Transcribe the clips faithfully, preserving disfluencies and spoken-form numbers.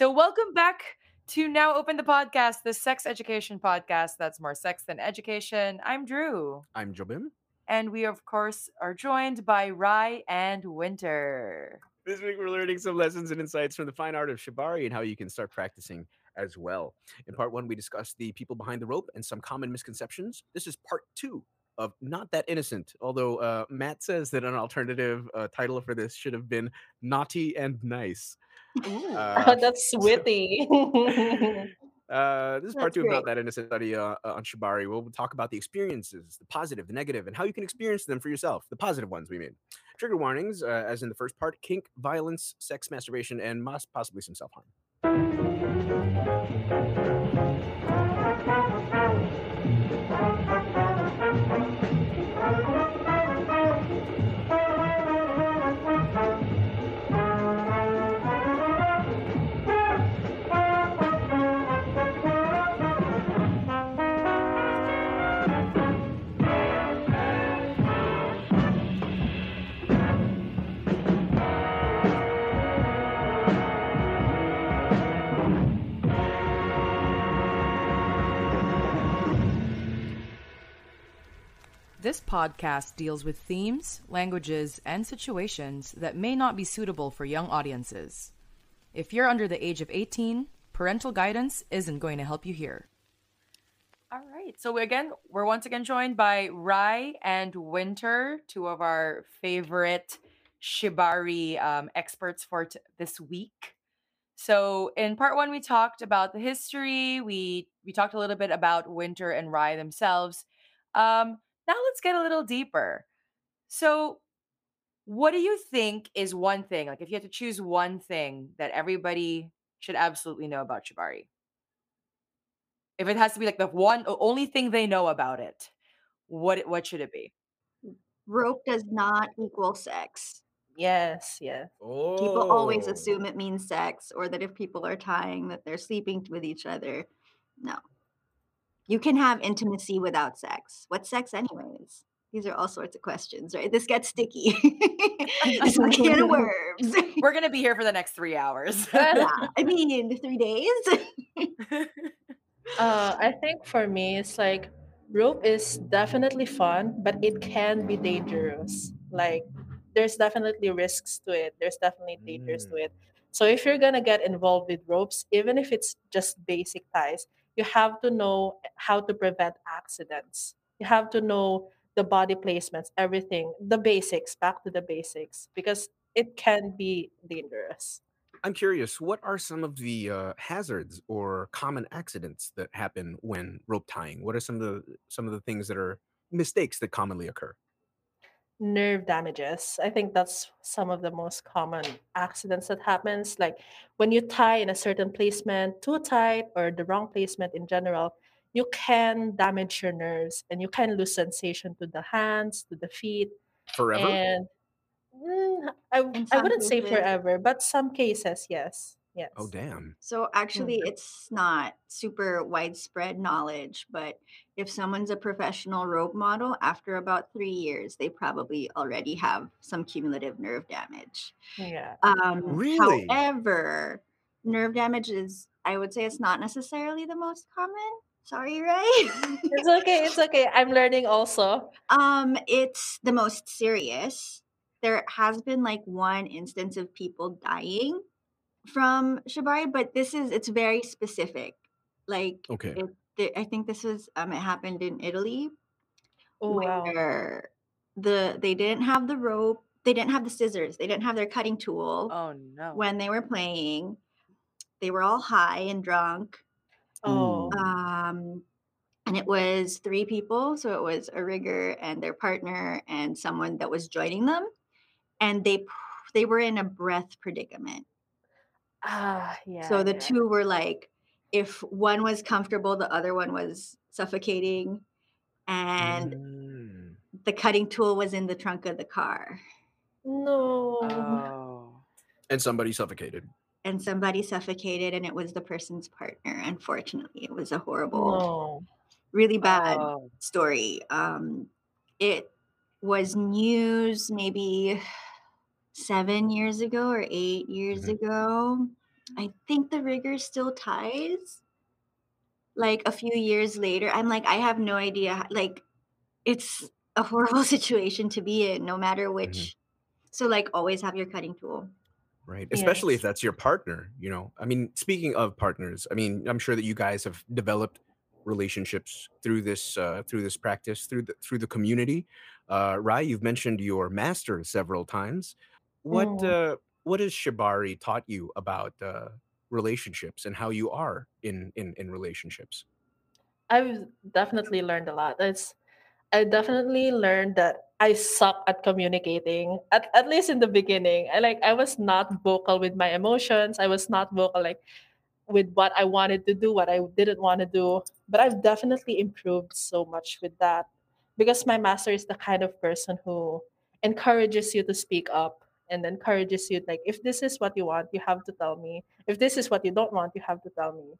So welcome back to Now Open the Podcast, the sex education podcast that's more sex than education. I'm Drew. I'm Jobim. And we, of course, are joined by Rai and Winter. This week, we're learning some lessons and insights from the fine art of Shibari and how you can start practicing as well. In part one, we discussed the people behind the rope and some common misconceptions. This is part two of Not That Innocent, although uh, Matt says that an alternative uh, title for this should have been Naughty and Nice. Uh, That's witty. Uh, this is part That's two great. About That Innocent Study uh, on Shibari. We'll talk about the experiences, the positive, the negative, and how you can experience them for yourself, the positive ones we mean. Trigger warnings, uh, as in the first part, kink, violence, sex, masturbation, and possibly some self-harm. This podcast deals with themes, languages, and situations that may not be suitable for young audiences. If you're under the age of eighteen, parental guidance isn't going to help you here. All right. So again, we're once again joined by Rai and Winter, two of our favorite Shibari um, experts for t- this week. So in part one, we talked about the history. We we talked a little bit about Winter and Rai themselves. Um, Now let's get a little deeper. So what do you think is one thing, like if you had to choose one thing that everybody should absolutely know about Shibari? If it has to be like the one only thing they know about it, what what should it be? Rope does not equal sex. Yes, yeah. Oh. People always assume it means sex, or that if people are tying that they're sleeping with each other. No. You can have intimacy without sex. What's sex anyways? These are all sorts of questions, right? This gets sticky. This is a can of worms. We're going to be here for the next three hours. Yeah, I mean, three days. uh, I think for me, it's like rope is definitely fun, but it can be dangerous. Like there's definitely risks to it. There's definitely dangers mm. to it. So if you're going to get involved with ropes, even if it's just basic ties, you have to know how to prevent accidents. You have to know the body placements, everything, the basics, back to the basics, because it can be dangerous. I'm curious, what are some of the uh, hazards or common accidents that happen when rope tying? What are some of the some of the things that are mistakes that commonly occur? Nerve damages. I think that's some of the most common accidents that happens. Like when you tie in a certain placement too tight or the wrong placement in general, you can damage your nerves and you can lose sensation to the hands, to the feet. Forever? And, mm, I, I wouldn't say forever, but some cases, yes. Yes. Oh, damn. So actually, mm-hmm. it's not super widespread knowledge, but if someone's a professional rope model, after about three years, they probably already have some cumulative nerve damage. Yeah. Um, really? However, nerve damage is, I would say it's not necessarily the most common. Sorry, right? It's okay. It's okay. I'm learning also. Um, it's the most serious. There has been like one instance of people dying from Shibari, but this is it's very specific. Like, okay, it, th- I think this was um, it happened in Italy, oh, where wow. the they didn't have the rope, they didn't have the scissors, they didn't have their cutting tool. Oh no! When they were playing, they were all high and drunk. Oh, um, and it was three people, so it was a rigger and their partner and someone that was joining them, and they they were in a breath predicament. Ah, yeah. So the yeah. two were like, if one was comfortable, the other one was suffocating, and mm. the cutting tool was in the trunk of the car. No. Oh. And somebody suffocated. And somebody suffocated, and it was the person's partner. Unfortunately, it was a horrible, oh. really bad oh. story. Um, it was news maybe seven years ago or eight years mm-hmm. ago. I think the rigor still ties. Like a few years later, I'm like, I have no idea. Like, it's a horrible situation to be in, no matter which. Mm-hmm. So, like, always have your cutting tool. Right. Especially yes. if that's your partner, you know. I mean, speaking of partners, I mean, I'm sure that you guys have developed relationships through this uh, through this practice, through the through the community. Uh, Rai, you've mentioned your master several times. What mm. uh, what has Shibari taught you about uh, relationships and how you are in, in in relationships? I've definitely learned a lot. It's I definitely learned that I suck at communicating, at, at least in the beginning. I like I was not vocal with my emotions. I was not vocal like with what I wanted to do, what I didn't want to do. But I've definitely improved so much with that, because my master is the kind of person who encourages you to speak up and encourages you, like, if this is what you want, you have to tell me. If this is what you don't want, you have to tell me.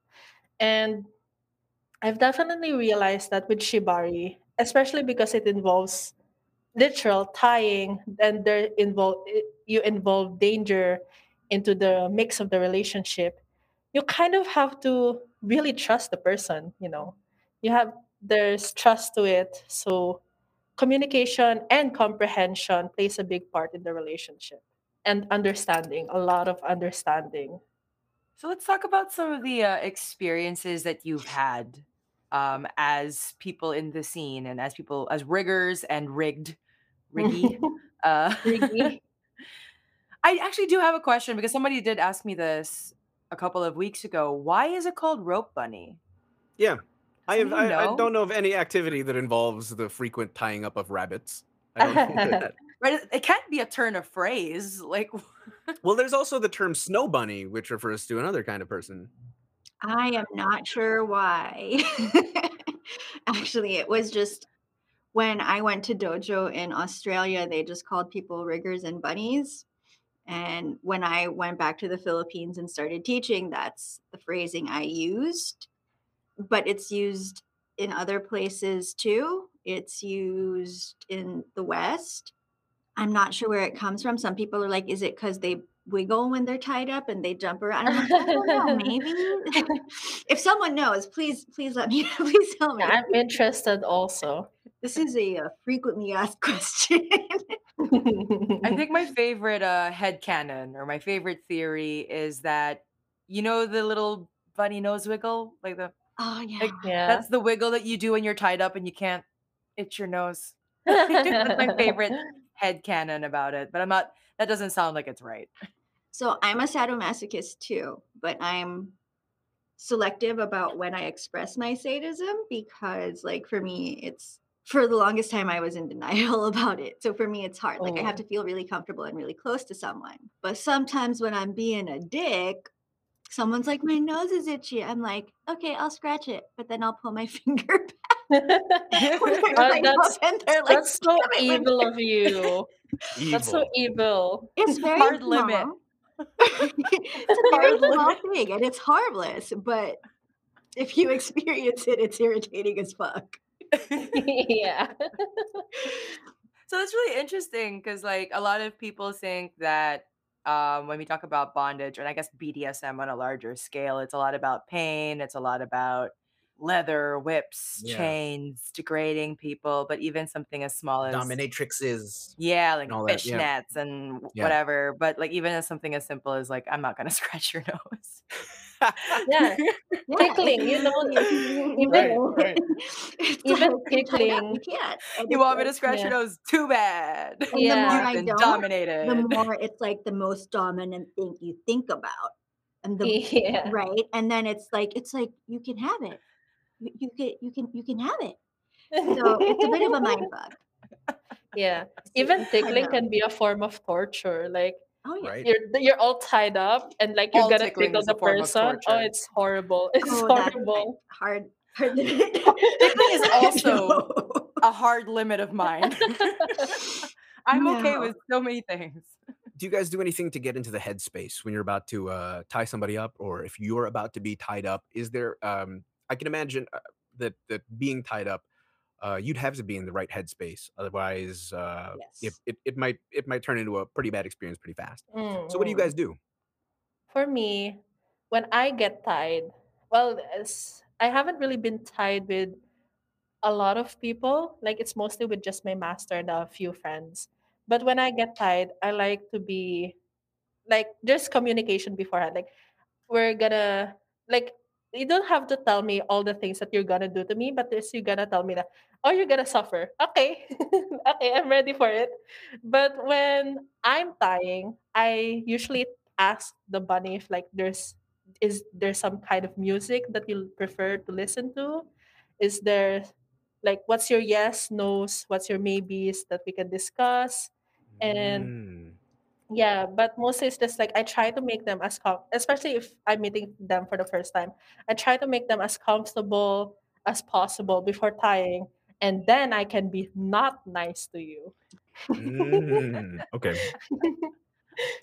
And I've definitely realized that with Shibari, especially because it involves literal tying, and they're involved, you involve danger into the mix of the relationship. You kind of have to really trust the person, you know. You have there's trust to it, so communication and comprehension plays a big part in the relationship, and understanding, a lot of understanding. So let's talk about some of the uh, experiences that you've had. Um, as people in the scene and as people, as riggers and rigged, riggy. uh, riggy. I actually do have a question, because somebody did ask me this a couple of weeks ago. Why is it called rope bunny? Yeah. I, have, I, I don't know of any activity that involves the frequent tying up of rabbits. I don't know that. Right, it can't be a turn of phrase. Like, well, there's also the term snow bunny, which refers to another kind of person. I am not sure why. Actually, it was just when I went to dojo in Australia, they just called people riggers and bunnies. And when I went back to the Philippines and started teaching, that's the phrasing I used. But it's used in other places too. It's used in the West. I'm not sure where it comes from. Some people are like, is it because they wiggle when they're tied up and they jump around? I'm like, I don't know, maybe. If someone knows, please, please let me know. Please tell me. I'm interested also. This is a, a frequently asked question. I think my favorite uh, headcanon or my favorite theory is that, you know, the little bunny nose wiggle, like the oh yeah, like, yeah. that's the wiggle that you do when you're tied up and you can't itch your nose. That's my favorite headcanon about it, but I'm not. That doesn't sound like it's right. So I'm a sadomasochist too, but I'm selective about when I express my sadism, because like for me, it's for the longest time I was in denial about it. So for me, it's hard. Like oh. I have to feel really comfortable and really close to someone. But sometimes when I'm being a dick, someone's like, my nose is itchy. I'm like, okay, I'll scratch it, but then I'll pull my finger back. Well, like, that's, like, that's so evil of you. Evil. That's so evil. It's very hard small. Limit. It's a very small thing, and it's harmless. But if you experience it, it's irritating as fuck. Yeah. So that's really interesting, because like a lot of people think that um, when we talk about bondage, and I guess B D S M on a larger scale, it's a lot about pain. It's a lot about leather, whips, yeah. chains, degrading people, but even something as small as dominatrixes, yeah, like fishnets yeah. and yeah. whatever. But like even as something as simple as like, I'm not gonna scratch your nose. Yeah, tickling, you know, even right, right. even tickling. You, can't. you want me to scratch yeah. your nose? Too bad. And yeah, the more I dominated. The more it's like the most dominant thing you think about, and the yeah. right, and then it's like it's like you can have it. You can you can you can have it. So it's a bit of a mind bug. Yeah, even tickling can be a form of torture. Like, oh yeah, right. you're you're all tied up and like you're all gonna tickle the person. Oh, it's horrible. It's oh, horrible. That's hard. hard. Tickling is also no. a hard limit of mine. I'm no. okay with so many things. Do you guys do anything to get into the headspace when you're about to uh, tie somebody up, or if you're about to be tied up? Is there um I can imagine that that being tied up, uh, you'd have to be in the right headspace. Otherwise, uh, yes. if, it it might it might turn into a pretty bad experience pretty fast. Mm. So what do you guys do? For me, when I get tied, well, it's- I haven't really been tied with a lot of people. Like, it's mostly with just my master and a few friends. But when I get tied, I like to be like, there's communication beforehand. Like, we're gonna, like, you don't have to tell me all the things that you're gonna do to me, but this, you're gonna tell me that, oh, you're gonna suffer. Okay. Okay, I'm ready for it. But when I'm tying, I usually ask the bunny if like there's is there some kind of music that you prefer to listen to? Is there like what's your yes, no's, what's your maybes that we can discuss? And Mm. yeah, but mostly it's just like I try to make them as com- especially if I'm meeting them for the first time. I try to make them as comfortable as possible before tying, and then I can be not nice to you. Mm. Okay.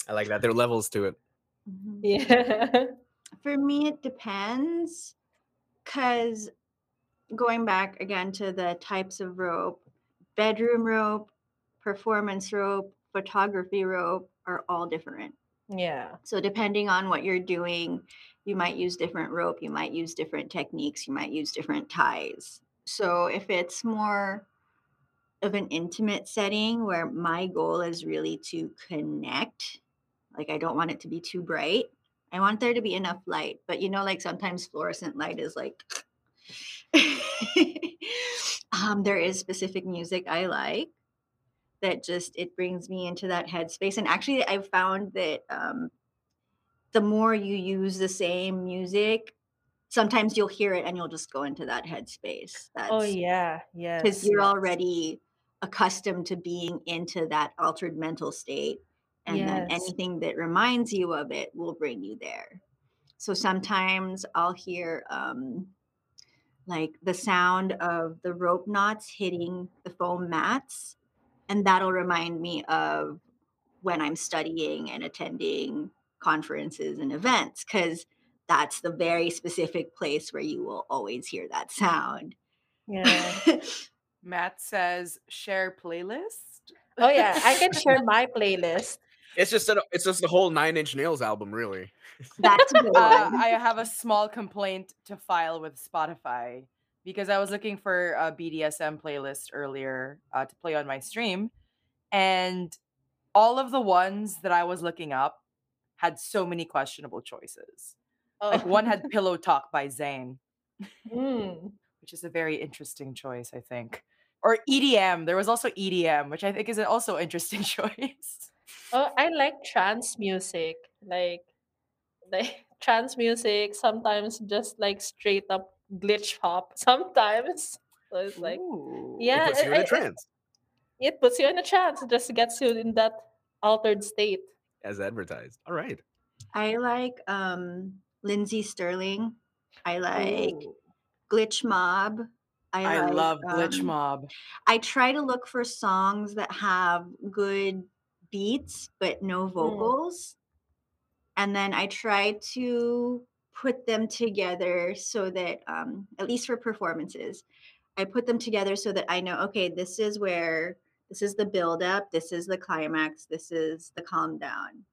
I like that. There are levels to it. Mhm. yeah. For me, it depends. Because going back again to the types of rope, bedroom rope, performance rope, photography rope are all different. Yeah. So, depending on what you're doing, you might use different rope, you might use different techniques, you might use different ties. So, if it's more of an intimate setting where my goal is really to connect, like I don't want it to be too bright, I want there to be enough light. But you know, like sometimes fluorescent light is like, um, there is specific music I like that just it brings me into that headspace. And actually, I've found that um, the more you use the same music, sometimes you'll hear it and you'll just go into that headspace. Oh That's yeah. because Yes. you're Yes. already accustomed to being into that altered mental state. And then Yes. anything that reminds you of it will bring you there. So sometimes I'll hear um, like the sound of the rope knots hitting the foam mats, and that'll remind me of when I'm studying and attending conferences and events, because that's the very specific place where you will always hear that sound. Yeah. Matt says share playlist. Oh yeah, I can share my playlist. It's just an, it's just the whole Nine Inch Nails album, really. That's a good Uh, one. I have a small complaint to file with Spotify because I was looking for a B D S M playlist earlier uh, to play on my stream, and all of the ones that I was looking up had so many questionable choices. Like Oh. one had Pillow Talk by Zayn, Mm. which is a very interesting choice, I think. Or E D M. There was also E D M, which I think is also an interesting choice. Oh, I like trance music. Like like trance music, sometimes just like straight up glitch hop sometimes. So it's like Ooh. It yeah, puts you in I, a I, trance, it puts you in a trance. It just gets you in that altered state. as advertised. All right. I like um, Lindsey Stirling. I like Ooh. Glitch Mob. I I like love Glitch um, Mob. I try to look for songs that have good beats but no Mm. vocals. And then I try to put them together so that, um, at least for performances, I put them together so that I know, okay, this is where, this is the buildup, this is the climax, this is the calm down.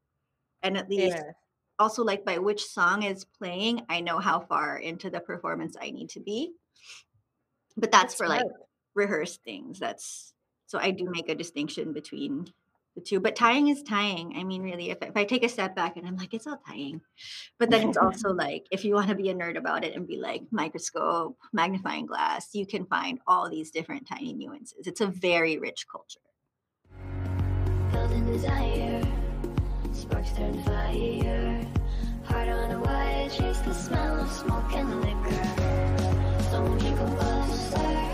And at least Yeah. also, like, by which song is playing, I know how far into the performance I need to be. But that's That's for like smart. rehearsed things. That's so I do make a distinction between the two. But tying is tying. I mean, really, if, if I take a step back and I'm like, it's all tying. But then it's also like, if you want to be a nerd about it and be like, microscope, magnifying glass, you can find all these different tiny nuances. It's a very rich culture. Filled in desire, sparks turn fire. Heart on a wire, chase the smell of smoke and liquor. Someone drink a closer,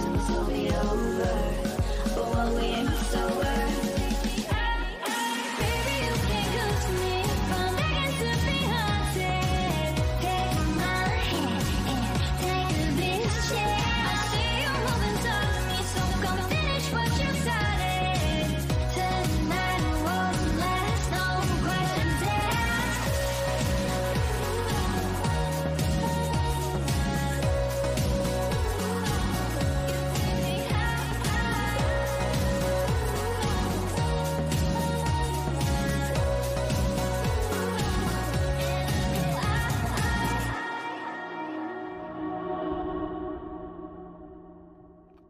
soon this will be over. But while we ain't sober, baby, you can come to me. I'm begging to be haunted. Take my hand and take this chance. I see you moving towards me, so come finish what you started. Tonight, one last no questions asked.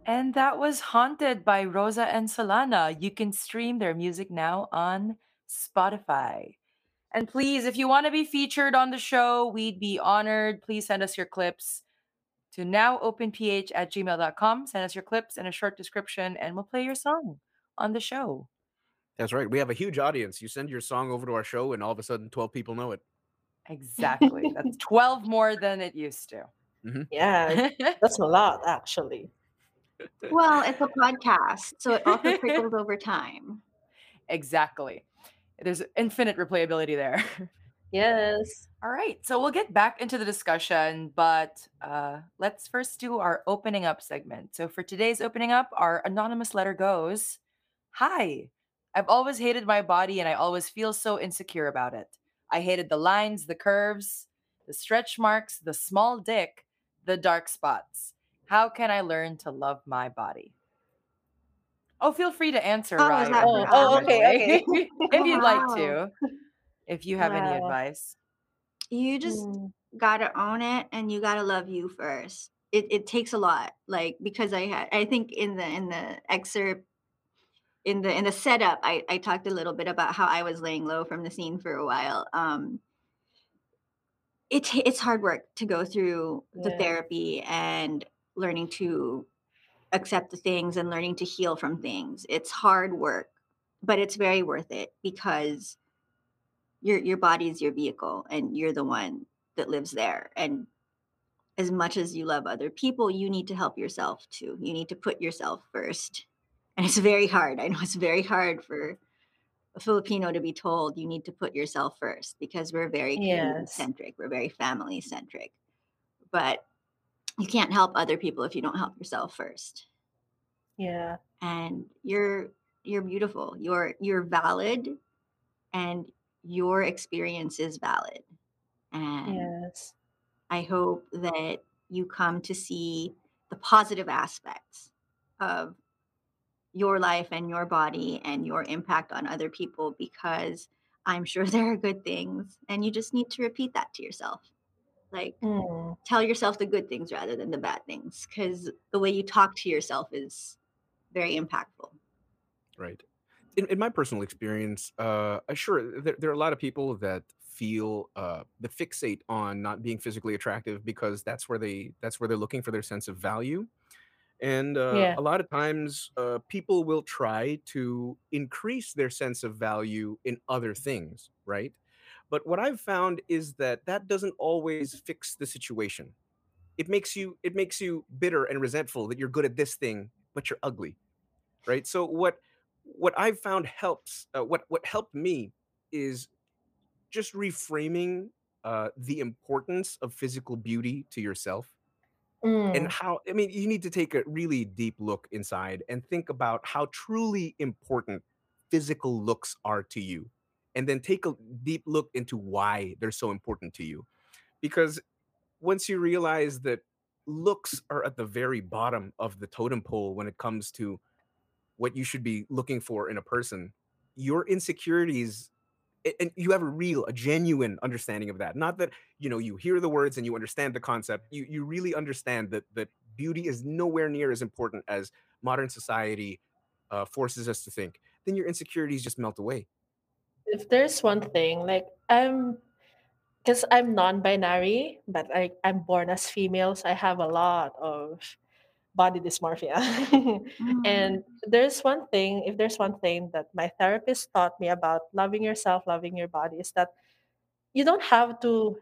And that was Haunted by Rosa and Solana. You can stream their music now on Spotify. And please, if you want to be featured on the show, we'd be honored. Please send us your clips to now open p h at gmail dot com. Send us your clips and a short description, and we'll play your song on the show. That's right. We have a huge audience. You send your song over to our show, and all of a sudden, twelve people know it. Exactly. That's twelve more than it used to. Mm-hmm. Yeah, that's a lot, actually. Well, it's a podcast, so it also trickles over time. Exactly. There's infinite replayability there. Yes. All right. So we'll get back into the discussion, but uh, let's first do our opening up segment. So for today's opening up, our anonymous letter goes, "Hi, I've always hated my body and I always feel so insecure about it. I hated the lines, the curves, the stretch marks, the small dick, the dark spots. How can I learn to love my body?" Oh, feel free to answer, oh, Ryan. Oh, oh, okay, okay. If you'd wow. like to. If you have wow. any advice. You just mm. gotta own it, and you gotta love you first. It it takes a lot. Like, because I had I think in the in the excerpt in the in the setup, I, I talked a little bit about how I was laying low from the scene for a while. Um it it's hard work to go through yeah. the therapy and learning to accept the things and learning to heal from things. It's hard work, but it's very worth it, because your your body is your vehicle and you're the one that lives there. And as much as you love other people, you need to help yourself too. You need to put yourself first. And it's very hard. I know it's very hard for a Filipino to be told you need to put yourself first, because we're very community-centric. Yes. We're very family-centric. But you can't help other people if you don't help yourself first. Yeah. And you're you're beautiful. You're you're valid, and your experience is valid. And yes. I hope that you come to see the positive aspects of your life and your body and your impact on other people, because I'm sure there are good things, and you just need to repeat that to yourself. Like, mm. tell yourself the good things rather than the bad things, because the way you talk to yourself is very impactful. Right. In, in my personal experience, uh, sure, there, there are a lot of people that feel uh, the fixate on not being physically attractive, because that's where they that's where they're looking for their sense of value. And uh, yeah. a lot of times, uh, people will try to increase their sense of value in other things, right? But what I've found is that that doesn't always fix the situation. It makes you it makes you bitter and resentful that you're good at this thing, but you're ugly, right? So what what I've found helps, uh, what what helped me is just reframing uh, the importance of physical beauty to yourself, mm. and how I mean you need to take a really deep look inside and think about how truly important physical looks are to you. And then take a deep look into why they're so important to you. Because once you realize that looks are at the very bottom of the totem pole when it comes to what you should be looking for in a person, your insecurities, and you have a real, a genuine understanding of that. Not that, you know, you hear the words and you understand the concept. You you really understand that that beauty is nowhere near as important as modern society uh, forces us to think. Then your insecurities just melt away. If there's one thing, like, I'm, because I'm non-binary, but I, I'm born as female, so I have a lot of body dysmorphia. mm. And there's one thing, if there's one thing that my therapist taught me about loving yourself, loving your body, is that you don't have to,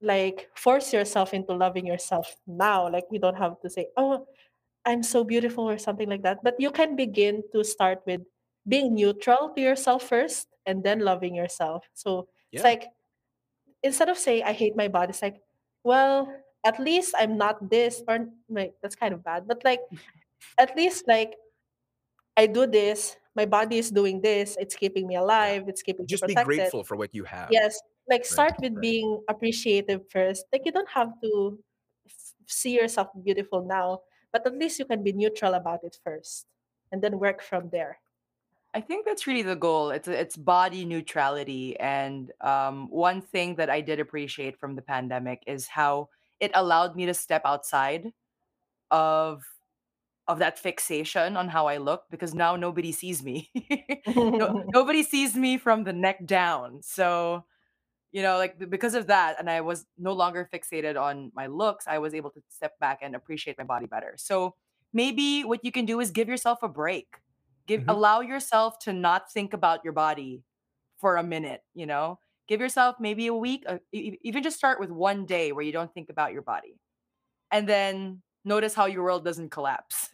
like, force yourself into loving yourself now. Like, you don't have to say, oh, I'm so beautiful or something like that. But you can begin to start with being neutral to yourself first, and then loving yourself. So yeah. it's like, instead of saying, I hate my body, it's like, well, at least I'm not this, or like, that's kind of bad, but like, at least like, I do this, my body is doing this, it's keeping me alive, yeah. it's keeping Just me protected. Just be grateful for what you have. Yes, like right. start with right. being appreciative first. Like, you don't have to f- see yourself beautiful now, but at least you can be neutral about it first, and then work from there. I think that's really the goal. It's it's body neutrality. And um, one thing that I did appreciate from the pandemic is how it allowed me to step outside of of that fixation on how I look, because now nobody sees me. no, nobody sees me from the neck down. So, you know, like b- because of that, and I was no longer fixated on my looks, I was able to step back and appreciate my body better. So maybe what you can do is give yourself a break. Give mm-hmm. allow yourself to not think about your body for a minute, you know? Give yourself maybe a week, uh, e- even just start with one day where you don't think about your body. And then notice how your world doesn't collapse,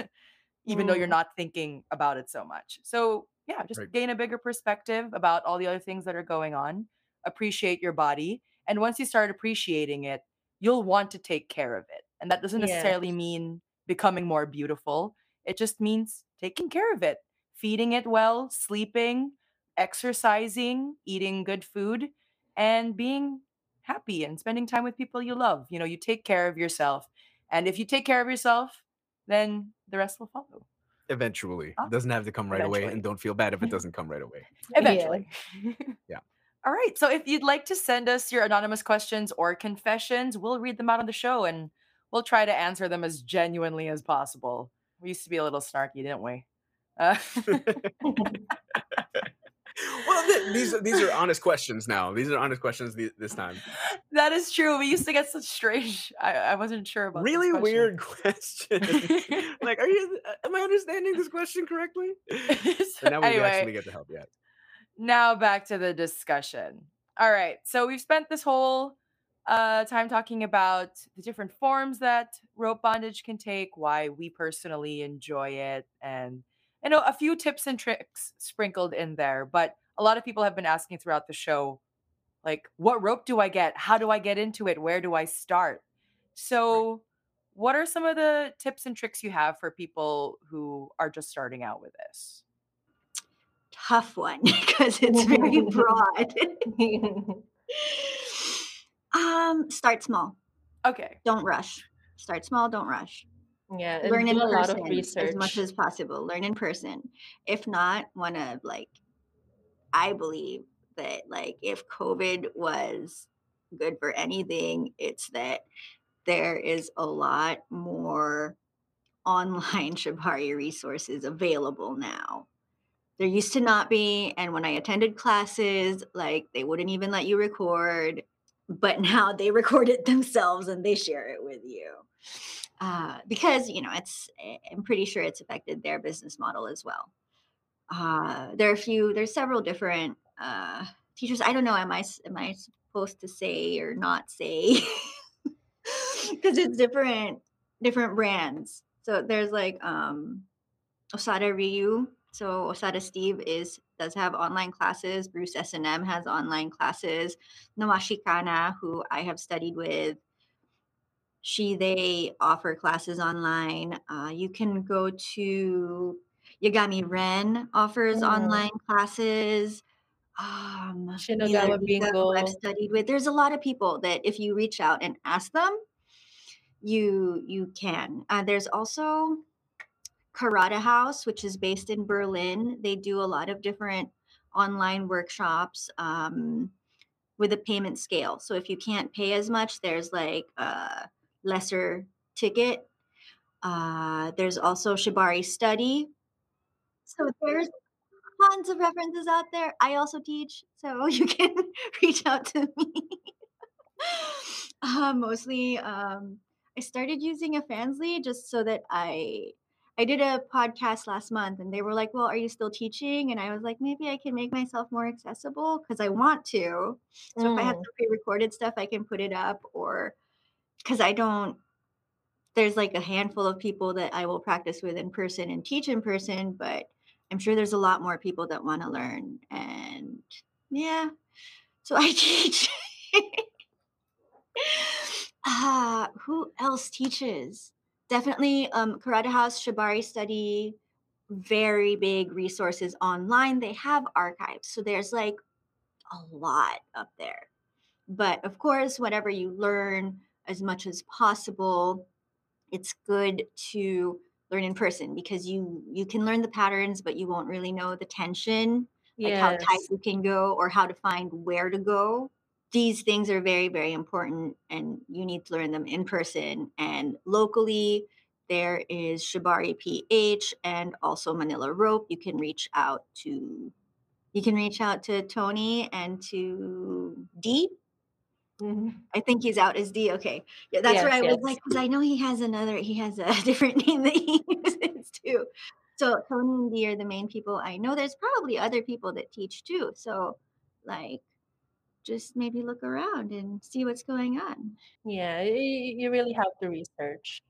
even mm. though you're not thinking about it so much. So yeah, just right. gain a bigger perspective about all the other things that are going on. Appreciate your body. And once you start appreciating it, you'll want to take care of it. And that doesn't yes. necessarily mean becoming more beautiful. It just means taking care of it, feeding it well, sleeping, exercising, eating good food, and being happy and spending time with people you love. You know, you take care of yourself. And if you take care of yourself, then the rest will follow. Eventually. It doesn't have to come right Eventually. away, and don't feel bad if it doesn't come right away. Eventually. Yeah. yeah. All right. So if you'd like to send us your anonymous questions or confessions, we'll read them out on the show, and we'll try to answer them as genuinely as possible. We used to be a little snarky, didn't we? Uh- Well, th- these are, these are honest questions now. These are honest questions th- this time. That is true. We used to get such strange. I, I wasn't sure about really this weird questions. Like, are you? Am I understanding this question correctly? So and now we anyway, actually get to help yet. Now back to the discussion. All right. So we've spent this whole uh, time talking about the different forms that rope bondage can take, why we personally enjoy it, and I know a few tips and tricks sprinkled in there, but a lot of people have been asking throughout the show, like, what rope do I get? How do I get into it? Where do I start? So right. what are some of the tips and tricks you have for people who are just starting out with this? Tough one, because it's very broad. um, start small. Okay. Don't rush. Start small, don't rush. Yeah, learn in person as much as possible. Learn in person. If not, one of like, I believe that like if COVID was good for anything, it's that there is a lot more online Shibari resources available now. There used to not be, and when I attended classes, like they wouldn't even let you record, but now they record it themselves and they share it with you. Uh, because, you know, it's, I'm pretty sure it's affected their business model as well. Uh, there are a few, there's several different uh, teachers. I don't know, am I, am I supposed to say or not say? Because it's different, different brands. So there's like um, Osada Ryu. So Osada Steve is, does have online classes. Bruce S M has online classes. Nawashikana, who I have studied with, She, they offer classes online. Uh, you can go to Yagami Ren offers mm. online classes. Um, Manila Rope, I've studied with. There's a lot of people that if you reach out and ask them, you you can. Uh, there's also Karada House, which is based in Berlin. They do a lot of different online workshops. Um, with a payment scale. So if you can't pay as much, there's like a lesser ticket. Uh, there's also Shibari Study. So there's tons of references out there. I also teach, so you can reach out to me. uh, mostly, um, I started using a Fansly just so that I, I did a podcast last month and they were like, well, are you still teaching? And I was like, maybe I can make myself more accessible because I want to. So mm. if I have some pre-recorded stuff, I can put it up or because I don't, there's like a handful of people that I will practice with in person and teach in person, but I'm sure there's a lot more people that want to learn. And yeah, so I teach. uh, who else teaches? Definitely um, Karada House, Shibari Study, very big resources online. They have archives. So there's like a lot up there. But of course, whatever you learn as much as possible, it's good to learn in person because you, you can learn the patterns, but you won't really know the tension, yes. like how tight you can go or how to find where to go. These things are very, very important and you need to learn them in person and locally. There is Shibari P H and also Manila Rope. You can reach out to you can reach out to Tony and to D. Mm-hmm. I think he's out as D. Okay. Yeah, that's yes, where I yes. was like, because I know he has another, he has a different name that he uses too. So Tony and D are the main people I know. There's probably other people that teach too. So like, just maybe look around and see what's going on. Yeah, you really have to research.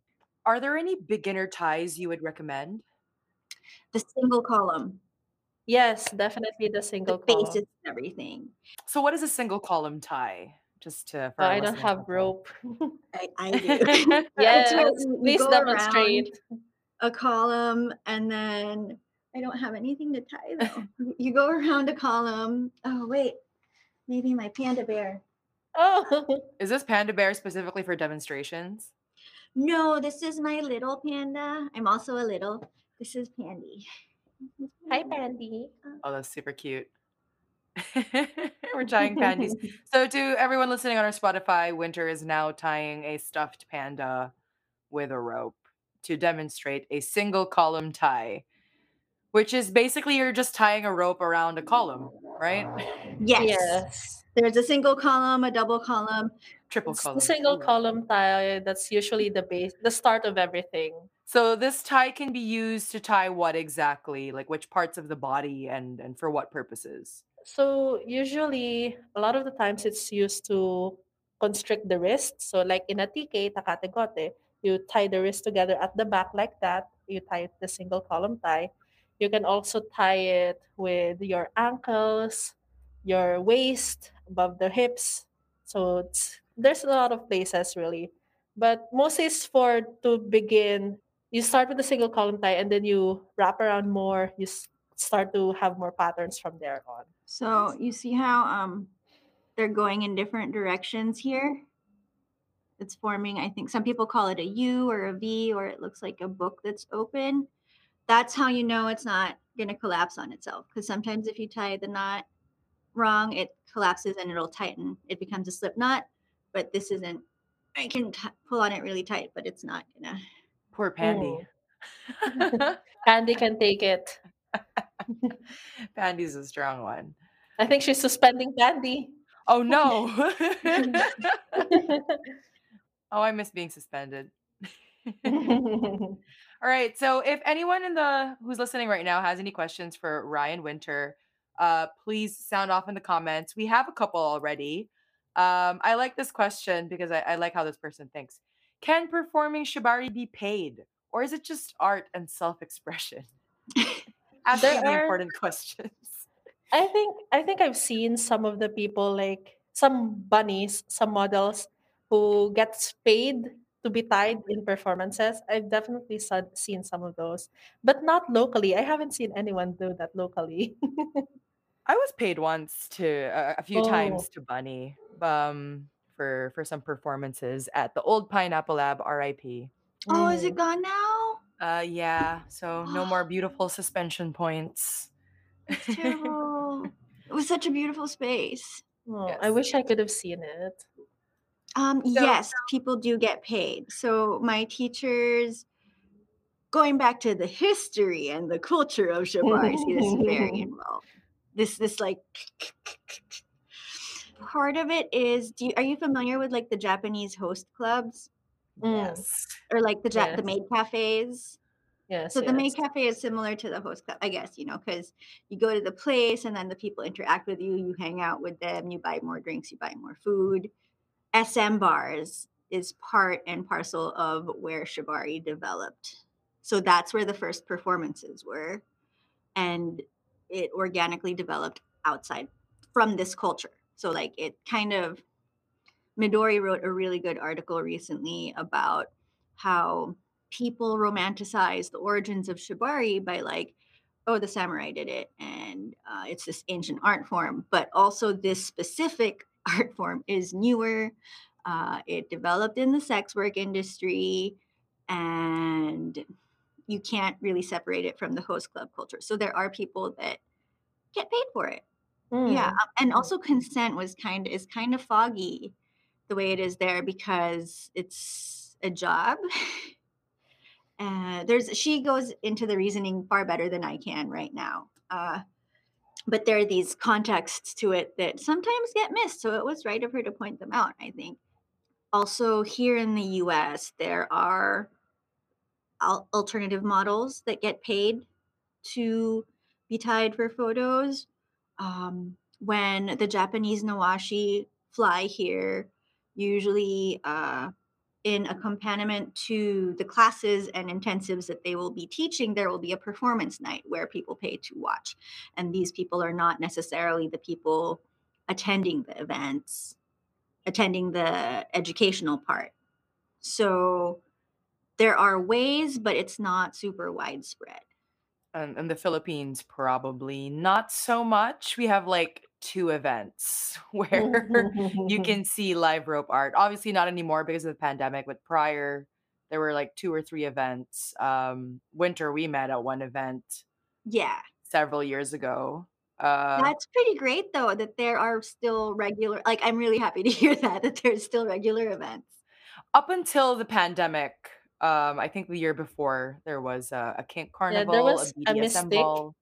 Are there any beginner ties you would recommend? The single column. Yes, definitely the single the column. The basis and everything. So what is a single column tie? Just to for oh, I don't have rope. I, I do. Yes, please demonstrate. A column, and then I don't have anything to tie though. You go around a column. Oh wait, maybe my panda bear. Oh, is this panda bear specifically for demonstrations? No, this is my little panda. I'm also a little. This is Pandy. Hi, Pandy. Oh, that's super cute. We're tying pandies. So to everyone listening on our Spotify, Winter is now tying a stuffed panda with a rope to demonstrate a single column tie, which is basically you're just tying a rope around a column, right? Yes. Yes. There's a single column, a double column, triple column. The single column tie, that's usually the base, the start of everything. So this tie can be used to tie what exactly? Like which parts of the body and, and for what purposes? So usually, a lot of the times it's used to constrict the wrist. So like in atike, takategote, you tie the wrist together at the back like that. You tie it the single column tie. You can also tie it with your ankles, your waist, above the hips. So it's, there's a lot of places really. But mostly it's for to begin. You start with the single column tie and then you wrap around more. You start to have more patterns from there on. So you see how um, they're going in different directions here? It's forming, I think some people call it a U or a V, or it looks like a book that's open. That's how you know it's not going to collapse on itself. Because sometimes if you tie the knot wrong, it collapses and it'll tighten. It becomes a slip knot, but this isn't, I can t- pull on it really tight, but it's not going to. Poor Pandy. Pandy can take it. Pandy's a strong one. I think she's suspending Pandy. Oh no. Oh, I miss being suspended. All right. So if anyone in the who's listening right now has any questions for Ryan Winter, uh, please sound off in the comments. We have a couple already. Um, I like this question because I, I like how this person thinks. Can performing Shibari be paid, or is it just art and self-expression? Absolutely are, important questions. I think I think I've seen some of the people, like some bunnies, some models who gets paid to be tied in performances. I've definitely su- seen some of those, but not locally. I haven't seen anyone do that locally. I was paid once to uh, a few oh. times to bunny um, for for some performances at the old Pineapple Lab, R I P. Oh, mm. Is it gone now? Uh, yeah, so no more beautiful suspension points. It's terrible. It was such a beautiful space. Oh, yes. I wish I could have seen it. Um, so, yes, people do get paid. So my teachers, going back to the history and the culture of Shibari, see, this is very involved. This, this like, part of it is, do you, are you familiar with like the Japanese host clubs? Yes. Mm. Or like the ja- yes. the maid cafes. Yes. So the yes. maid cafe is similar to the host club, I guess, you know, because you go to the place and then the people interact with you, you hang out with them, you buy more drinks, you buy more food. S M bars is part and parcel of where Shibari developed. So that's where the first performances were. And it organically developed outside from this culture. So like it kind of, Midori wrote a really good article recently about how people romanticize the origins of Shibari by like, oh, the samurai did it, and uh, it's this ancient art form. But also this specific art form is newer. Uh, it developed in the sex work industry, and you can't really separate it from the host club culture. So there are people that get paid for it. Mm. Yeah, and also consent was kind is kind of foggy the way it is there because it's a job Uh, there's she goes into the reasoning far better than I can right now. Uh, but there are these contexts to it that sometimes get missed. So it was right of her to point them out, I think. Also, here in the U S, there are al- alternative models that get paid to be tied for photos. Um, when the Japanese Nawashi fly here, usually uh, in accompaniment to the classes and intensives that they will be teaching, there will be a performance night where people pay to watch. And these people are not necessarily the people attending the events, attending the educational part. So there are ways, but it's not super widespread. And in the Philippines, probably not so much. We have like two events where you can see live rope art. Obviously not anymore because of the pandemic, but prior there were like two or three events. Um, winter, we met at one event. Yeah. Several years ago. Uh, That's pretty great though, that there are still regular, like I'm really happy to hear that, that there's still regular events. Up until the pandemic, um, I think the year before, there was a, a kink carnival, yeah, there was a B D S M ball.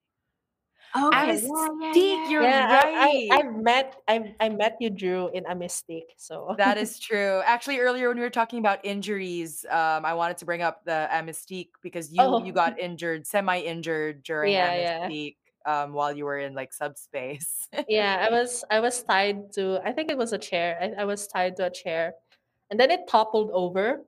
Oh, Amistique, yeah, yeah. You're yeah, right. I, I, I met I, I met you, Drew, in Amistique. So that is true. Actually, earlier when we were talking about injuries, um, I wanted to bring up the Amistique because you oh. you got injured, semi-injured during yeah, Amistique yeah. Um, while you were in like subspace. yeah, I was I was tied to I think it was a chair. I, I was tied to a chair, and then it toppled over.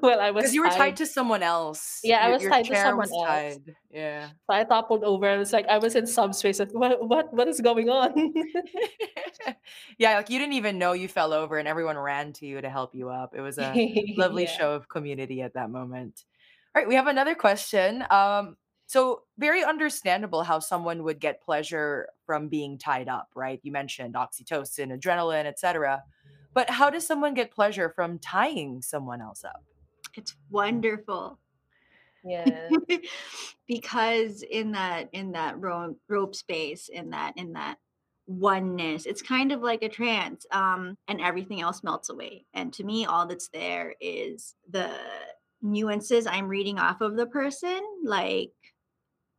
well, I was because you were tied. tied to someone else. Yeah, your, I was tied to someone else. Tied. Yeah, so I toppled over. I was like, I was in subspace. Like, what, what, what is going on? yeah, like you didn't even know you fell over, and everyone ran to you to help you up. It was a lovely yeah. show of community at that moment. All right, we have another question. Um, so very understandable how someone would get pleasure from being tied up, right? You mentioned oxytocin, adrenaline, et cetera. But how does someone get pleasure from tying someone else up? It's wonderful. Yeah. because in that in that rope, rope space, in that in that oneness, it's kind of like a trance, um, and everything else melts away. And to me, all that's there is the nuances I'm reading off of the person, like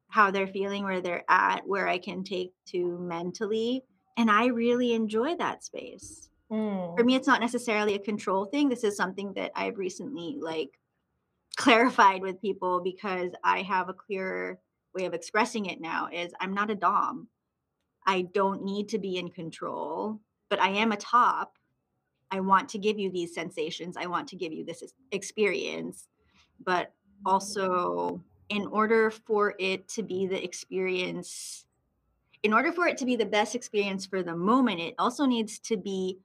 how they're feeling, where they're at, where I can take to mentally. And I really enjoy that space. Mm. For me, it's not necessarily a control thing. This is something that I've recently like clarified with people because I have a clearer way of expressing it now is I'm not a dom. I don't need to be in control, but I am a top. I want to give you these sensations. I want to give you this experience, but also in order for it to be the experience, in order for it to be the best experience for the moment, it also needs to be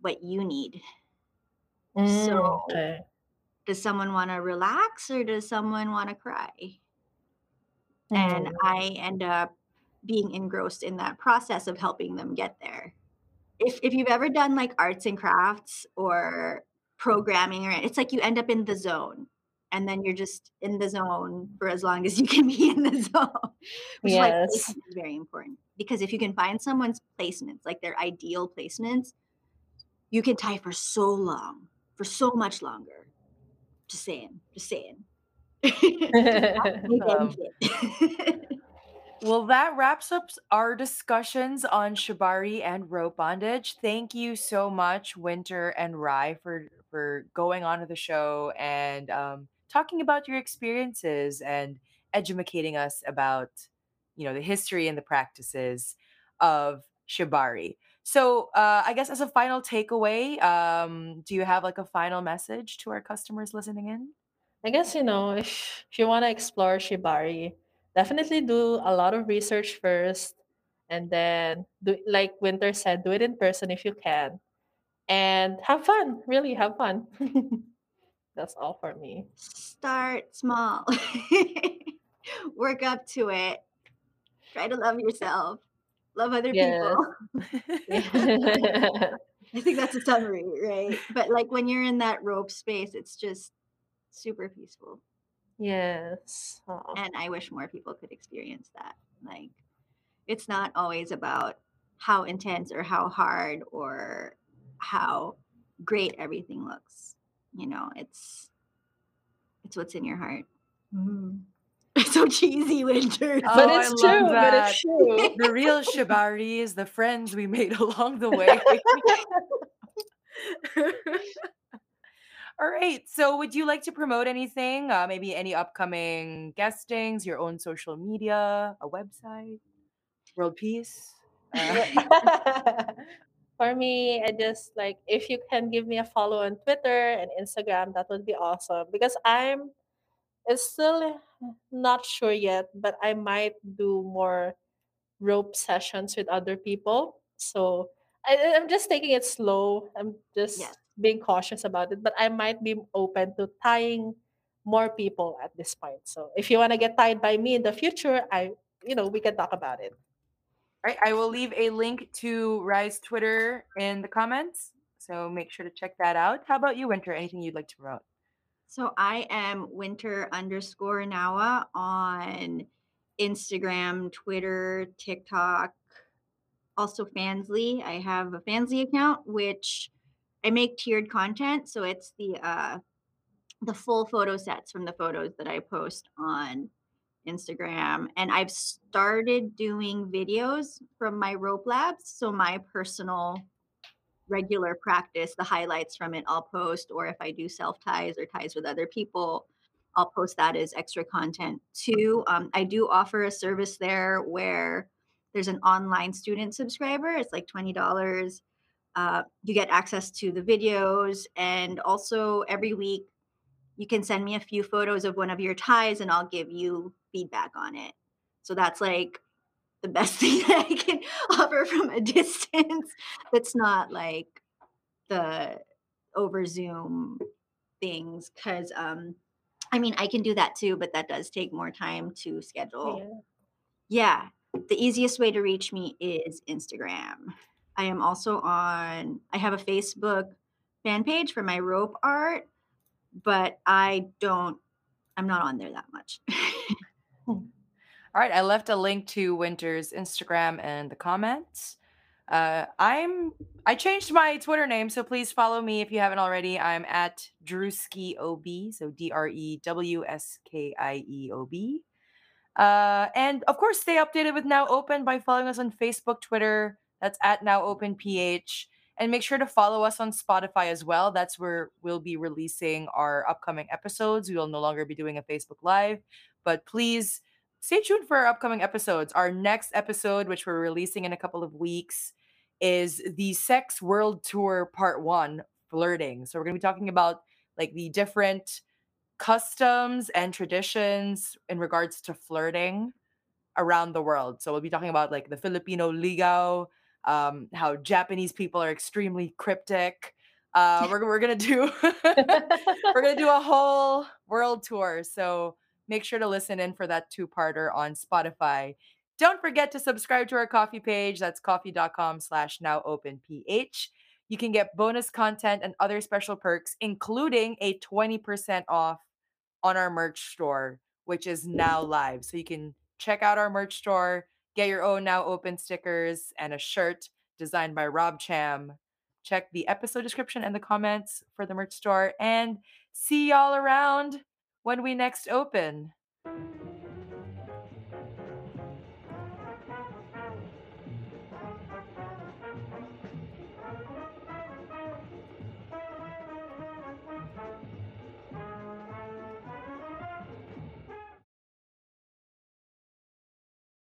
what you need. Mm, so okay. Does someone want to relax or does someone want to cry? Mm. And I end up being engrossed in that process of helping them get there. If if you've ever done like arts and crafts or programming, or it's like you end up in the zone and then you're just in the zone for as long as you can be in the zone. Which yes. is, like, is very important because if you can find someone's placements, like their ideal placements, you can tie for so long, for so much longer. Just saying, just saying. um, well, that wraps up our discussions on Shibari and rope bondage. Thank you so much, Winter and Rai, for, for going on to the show and um, talking about your experiences and educating us about, you know, the history and the practices of Shibari. So uh, I guess as a final takeaway, um, do you have like a final message to our customers listening in? I guess, you know, if, if you want to explore Shibari, definitely do a lot of research first. And then, do, like Winter said, do it in person if you can. And have fun. Really have fun. That's all for me. Start small. Work up to it. Try to love yourself. Love other yeah. people. I think that's a summary, right? But like when you're in that rope space, it's just super peaceful. Yes. Aww. And I wish more people could experience that. Like it's not always about how intense or how hard or how great everything looks. You know, it's it's what's in your heart. Mm. It's so cheesy, Winter. Oh, but it's I true. But it's true. The real Shibari is the friends we made along the way. All right. So would you like to promote anything? Uh, maybe any upcoming guestings, your own social media, a website, world peace? Uh. For me, I just like, if you can give me a follow on Twitter and Instagram, that would be awesome. Because I'm it's still not sure yet, but I might do more rope sessions with other people. So I, I'm just taking it slow. I'm just... Yeah. being cautious about it, but I might be open to tying more people at this point. So if you want to get tied by me in the future, I, you know, we can talk about it. All right. I will leave a link to Rye's Twitter in the comments. So make sure to check that out. How about you, Winter? Anything you'd like to promote? So I am Winter underscore Nawa on Instagram, Twitter, TikTok, also Fansly. I have a Fansly account, which I make tiered content, so it's the uh, the full photo sets from the photos that I post on Instagram. And I've started doing videos from my rope labs, so my personal regular practice, the highlights from it I'll post, or if I do self-ties or ties with other people, I'll post that as extra content too. Um, I do offer a service there where there's an online student subscriber. It's like twenty dollars. Uh, you get access to the videos, and also every week you can send me a few photos of one of your ties and I'll give you feedback on it. So that's like the best thing that I can offer from a distance. That's not like the over Zoom things, because um, I mean, I can do that too, but that does take more time to schedule. Yeah. Yeah. The easiest way to reach me is Instagram. I am also on, I have a Facebook fan page for my rope art, but I don't, I'm not on there that much. All right. I left a link to Winter's Instagram in the comments. Uh, I'm, I changed my Twitter name, so please follow me if you haven't already. I'm at DrewskieOB, so D R E W S K I E O B. Uh, and of course, stay updated with Now Open by following us on Facebook, Twitter. That's at Now Open P H. And make sure to follow us on Spotify as well. That's where we'll be releasing our upcoming episodes. We will no longer be doing a Facebook Live. But please stay tuned for our upcoming episodes. Our next episode, which we're releasing in a couple of weeks, is the Sex World Tour Part one, Flirting. So we're going to be talking about like the different customs and traditions in regards to flirting around the world. So we'll be talking about like the Filipino ligao, Um, how Japanese people are extremely cryptic. Uh, we're we're gonna do we're gonna do a whole world tour. So make sure to listen in for that two-parter on Spotify. Don't forget to subscribe to our Ko-fi page. That's ko-fi dot com slash now open p h. You can get bonus content and other special perks, including a twenty percent off on our merch store, which is now live. So you can check out our merch store. Get your own Now Open stickers and a shirt designed by Rob Cham. Check the episode description and the comments for the merch store. And see y'all around when we next open.